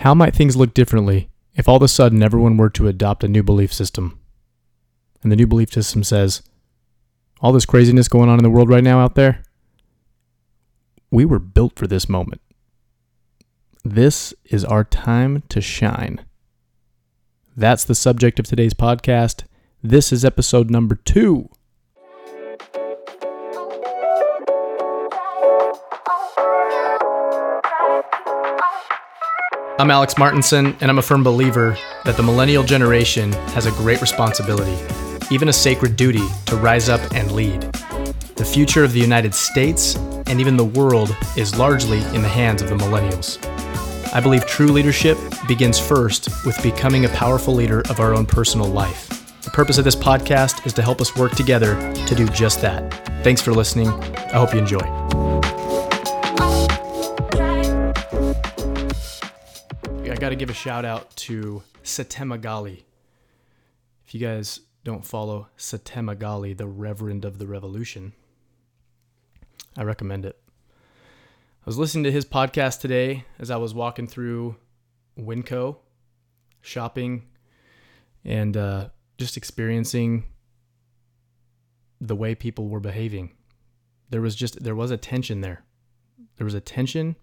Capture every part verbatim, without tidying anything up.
How might things look differently if all of a sudden everyone were to adopt a new belief system? And the new belief system says, all this craziness going on in the world right now out there, we were built for this moment. This is our time to shine. That's the subject of today's podcast. This is episode number two. I'm Alex Martinson, and I'm a firm believer that the millennial generation has a great responsibility, even a sacred duty, to rise up and lead. The future of the United States and even the world is largely in the hands of the millennials. I believe true leadership begins first with becoming a powerful leader of our own personal life. The purpose of this podcast is to help us work together to do just that. Thanks for listening. I hope you enjoy. I got to give a shout out to Satemagali. If you guys don't follow Satemagali, the Reverend of the Revolution, I recommend it. I was listening to his podcast today as I was walking through Winco, shopping, and uh, just experiencing the way people were behaving. There was just, there was a tension there. There was a tension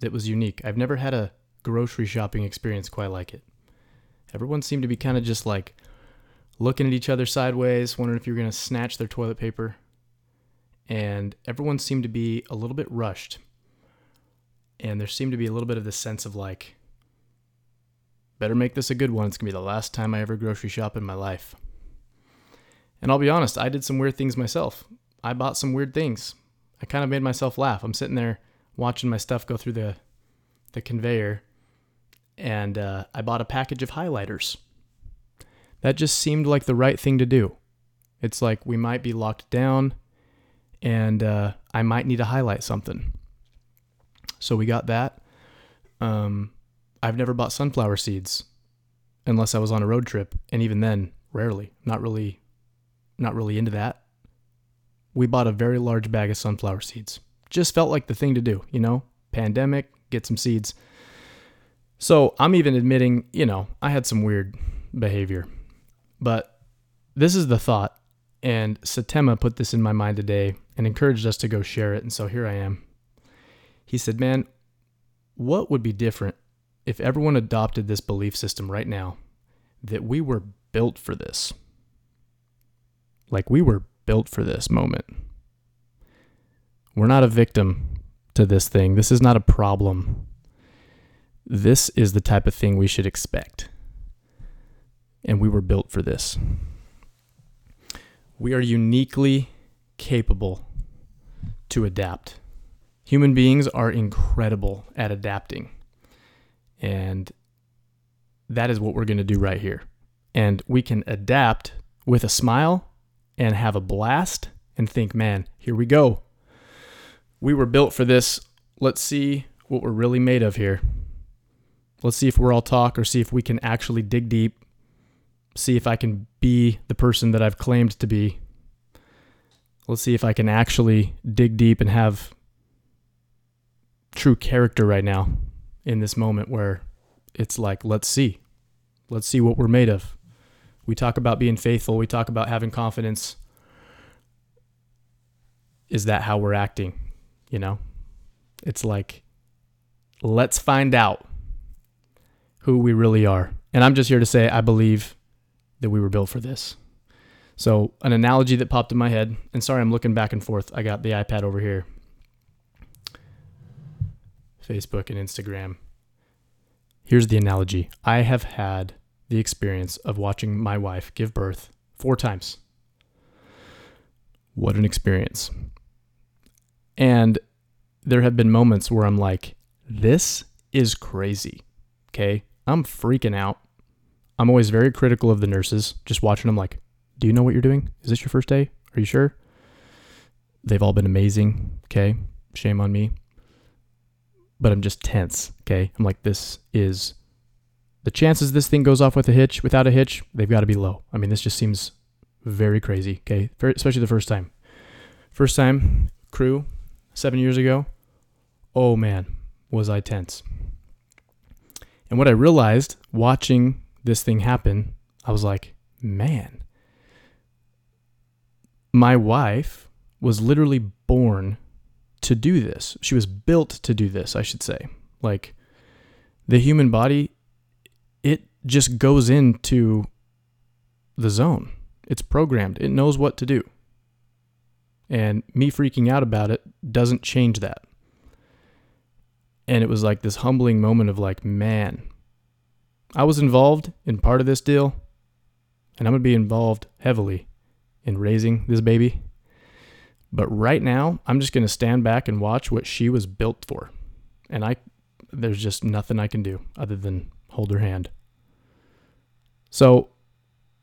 that was unique. I've never had a grocery shopping experience quite like it. Everyone seemed to be kind of just like looking at each other sideways, wondering if you were going to snatch their toilet paper. And everyone seemed to be a little bit rushed. And there seemed to be a little bit of this sense of like, better make this a good one. It's going to be the last time I ever grocery shop in my life. And I'll be honest, I did some weird things myself. I bought some weird things. I kind of made myself laugh. I'm sitting there watching my stuff go through the, the conveyor. And uh, I bought a package of highlighters. That just seemed like the right thing to do. It's like we might be locked down and uh, I might need to highlight something. So we got that. Um, I've never bought sunflower seeds unless I was on a road trip. And even then, rarely. Not really, not really into that. We bought a very large bag of sunflower seeds. Just felt like the thing to do, you know? Pandemic, get some seeds. So I'm even admitting, you know, I had some weird behavior, but this is the thought, and Satema put this in my mind today and encouraged us to go share it, and so here I am. He said, man, what would be different if everyone adopted this belief system right now that we were built for this? Like we were built for this moment. We're not a victim to this thing. This is not a problem. This is the type of thing we should expect. And we were built for this. We are uniquely capable to adapt. Human beings are incredible at adapting. And that is what we're going to do right here. And we can adapt with a smile and have a blast and think, man, here we go. We were built for this. Let's see what we're really made of here. Let's see if we're all talk, or see if we can actually dig deep, see if I can be the person that I've claimed to be. Let's see if I can actually dig deep and have true character right now in this moment where it's like, let's see. Let's see what we're made of. We talk about being faithful. We talk about having confidence. Is that how we're acting? You know, it's like, let's find out who we really are. And I'm just here to say, I believe that we were built for this. So an analogy that popped in my head, and sorry, I'm looking back and forth. I got the iPad over here, Facebook and Instagram. Here's the analogy. I have had the experience of watching my wife give birth four times. What an experience. And there have been moments where I'm like, this is crazy. Okay. I'm freaking out. I'm always very critical of the nurses, just watching them like, do you know what you're doing? Is this your first day? Are you sure? They've all been amazing. Okay. Shame on me. But I'm just tense. Okay. I'm like, this is the chances this thing goes off with a hitch, without a hitch, they've got to be low. I mean, this just seems very crazy. Okay. Especially the first time. First time crew seven years ago. Oh man, was I tense. And what I realized watching this thing happen, I was like, man, my wife was literally born to do this. She was built to do this, I should say. Like, the human body, it just goes into the zone. It's programmed. It knows what to do. And me freaking out about it doesn't change that. And it was like this humbling moment of like, man, I was involved in part of this deal, and I'm going to be involved heavily in raising this baby. But right now, I'm just going to stand back and watch what she was built for. And I, there's just nothing I can do other than hold her hand. So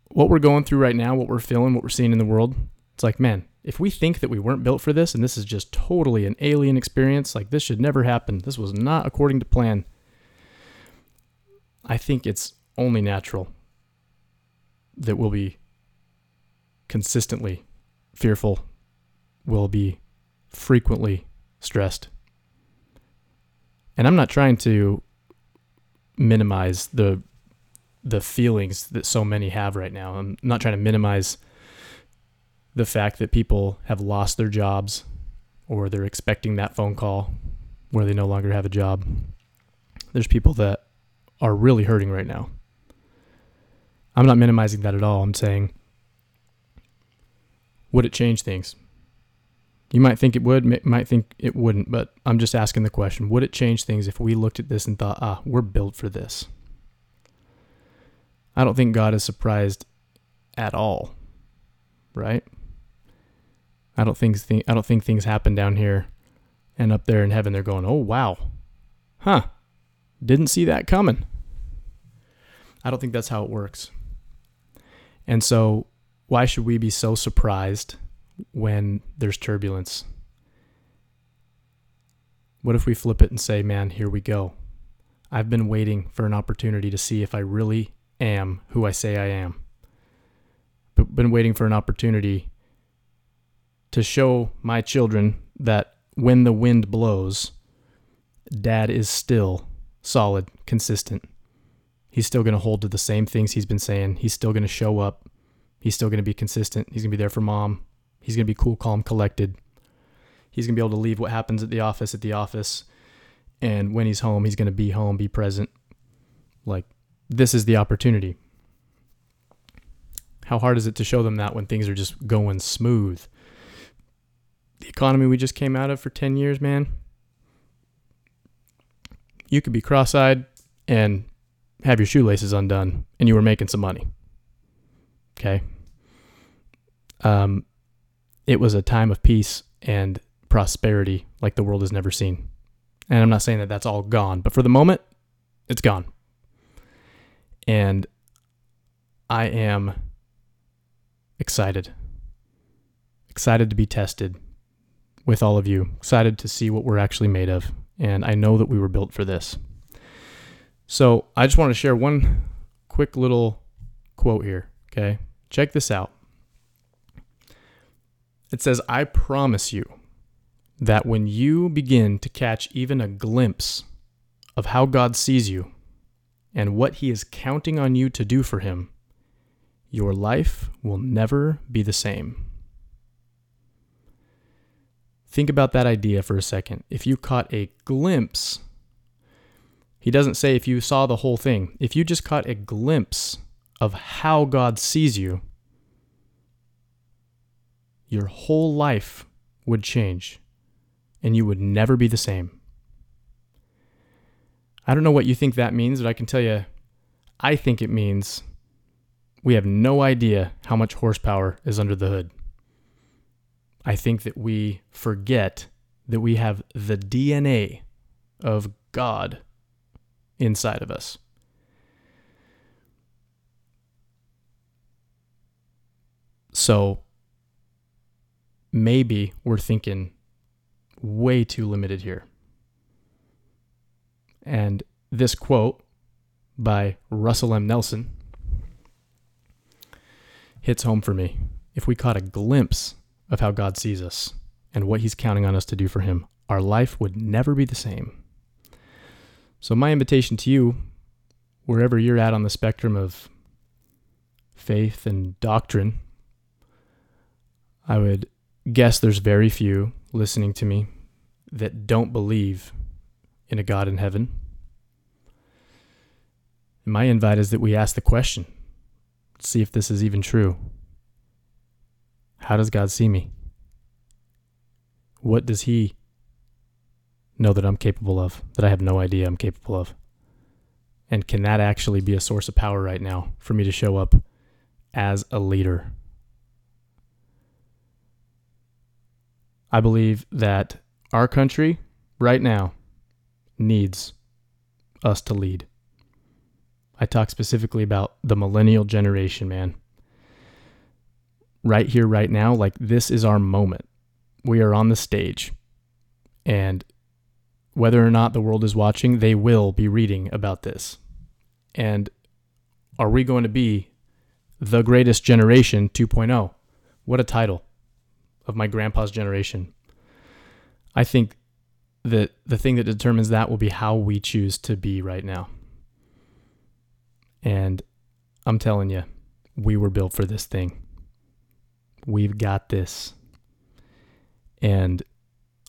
what we're going through right now, what we're feeling, what we're seeing in the world, it's like, man, if we think that we weren't built for this and this is just totally an alien experience, like this should never happen, this was not according to plan, I think it's only natural that we'll be consistently fearful, we'll be frequently stressed. And I'm not trying to minimize the the feelings that so many have right now. I'm not trying to minimize the fact that people have lost their jobs, or they're expecting that phone call where they no longer have a job. There's people that are really hurting right now. I'm not minimizing that at all. I'm saying, would it change things? You might think it would, might think it wouldn't, but I'm just asking the question, would it change things if we looked at this and thought, ah, we're built for this? I don't think God is surprised at all, right? I don't think th- I don't think things happen down here, and up there in heaven they're going, oh wow, huh, didn't see that coming. I don't think that's how it works. And so why should we be so surprised when there's turbulence? What if we flip it and say, man, here we go. I've been waiting for an opportunity to see if I really am who I say I am. But been waiting for an opportunity to show my children that when the wind blows, Dad is still solid, consistent. He's still going to hold to the same things he's been saying. He's still going to show up. He's still going to be consistent. He's going to be there for Mom. He's going to be cool, calm, collected. He's going to be able to leave what happens at the office at the office. And when he's home, he's going to be home, be present. Like, this is the opportunity. How hard is it to show them that when things are just going smooth? The economy we just came out of for ten years, man. You could be cross-eyed and have your shoelaces undone, and you were making some money. Okay? Um, it was a time of peace and prosperity like the world has never seen. And I'm not saying that that's all gone, but for the moment, it's gone. And I am excited. Excited to be tested with all of you. Excited to see what we're actually made of. And I know that we were built for this. So I just want to share one quick little quote here. Okay. Check this out. It says, I promise you that when you begin to catch even a glimpse of how God sees you and what he is counting on you to do for him, your life will never be the same. Think about that idea for a second. If you caught a glimpse, he doesn't say if you saw the whole thing. If you just caught a glimpse of how God sees you, your whole life would change and you would never be the same. I don't know what you think that means, but I can tell you, I think it means we have no idea how much horsepower is under the hood. I think that we forget that we have the D N A of God inside of us. So maybe we're thinking way too limited here. And this quote by Russell M. Nelson hits home for me. If we caught a glimpse of how God sees us and what he's counting on us to do for him, our life would never be the same. So my invitation to you wherever you're at on the spectrum of faith and doctrine, I would guess there's very few listening to me that don't believe in a God in heaven. And my invite is that we ask the question, see if this is even true. How does God see me? What does he know that I'm capable of, that I have no idea I'm capable of? And can that actually be a source of power right now for me to show up as a leader? I believe that our country right now needs us to lead. I talk specifically about the millennial generation, man. Right here, right now, like this is our moment. We are on the stage. And whether or not the world is watching, they will be reading about this. And are we going to be the greatest generation two point oh? What a title of my grandpa's generation. I think that the thing that determines that will be how we choose to be right now. And I'm telling you, we were built for this thing. We've got this. And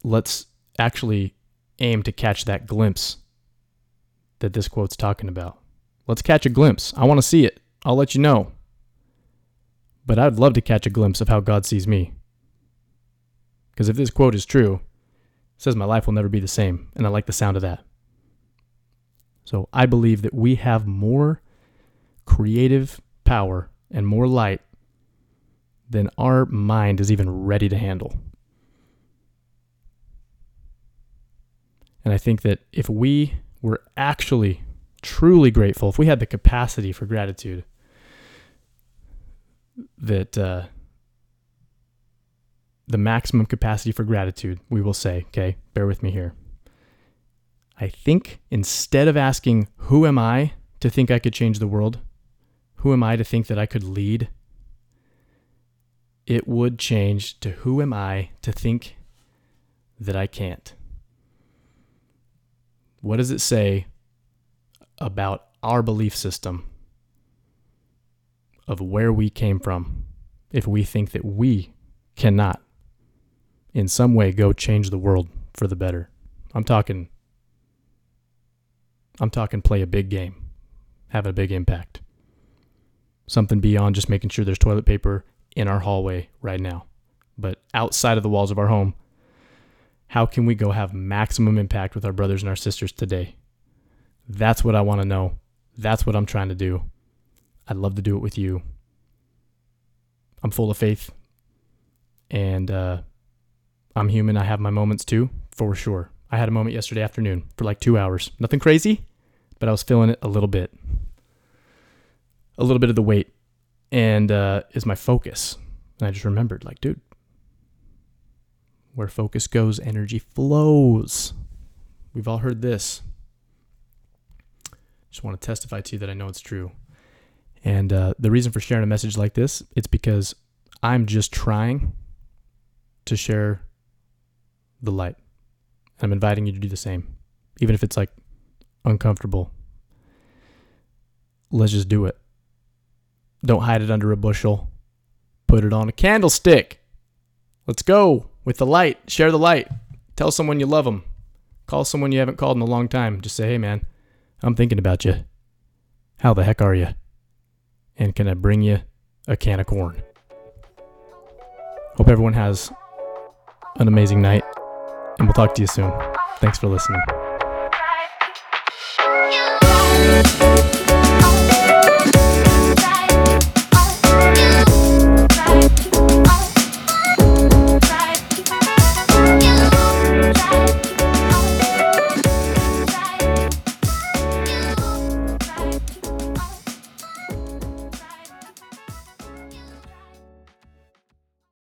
let's actually aim to catch that glimpse that this quote's talking about. Let's catch a glimpse. I want to see it. I'll let you know. But I'd love to catch a glimpse of how God sees me. Because if this quote is true, it says my life will never be the same. And I like the sound of that. So I believe that we have more creative power and more light than our mind is even ready to handle. And I think that if we were actually truly grateful, if we had the capacity for gratitude, that uh, the maximum capacity for gratitude, we will say, okay, bear with me here. I think instead of asking, who am I to think I could change the world? Who am I to think that I could lead? It would change to who am I to think that I can't? What does it say about our belief system of where we came from if we think that we cannot in some way go change the world for the better? I'm talking, I'm talking play a big game, have a big impact. Something beyond just making sure there's toilet paper in our hallway right now. But outside of the walls of our home, how can we go have maximum impact with our brothers and our sisters today? That's what I want to know. That's what I'm trying to do. I'd love to do it with you. I'm full of faith. And uh, I'm human. I have my moments too, for sure. I had a moment yesterday afternoon for like two hours. Nothing crazy, but I was feeling it a little bit. A little bit of the weight. And uh, is my focus. And I just remembered, like, dude, where focus goes, energy flows. We've all heard this. Just want to testify to you that I know it's true. And uh, the reason for sharing a message like this, it's because I'm just trying to share the light. I'm inviting you to do the same, even if it's like uncomfortable. Let's just do it. Don't hide it under a bushel. Put it on a candlestick. Let's go. With the light, share the light. Tell someone you love them. Call someone you haven't called in a long time. Just say, hey, man, I'm thinking about you. How the heck are you? And can I bring you a can of corn? Hope everyone has an amazing night, and we'll talk to you soon. Thanks for listening.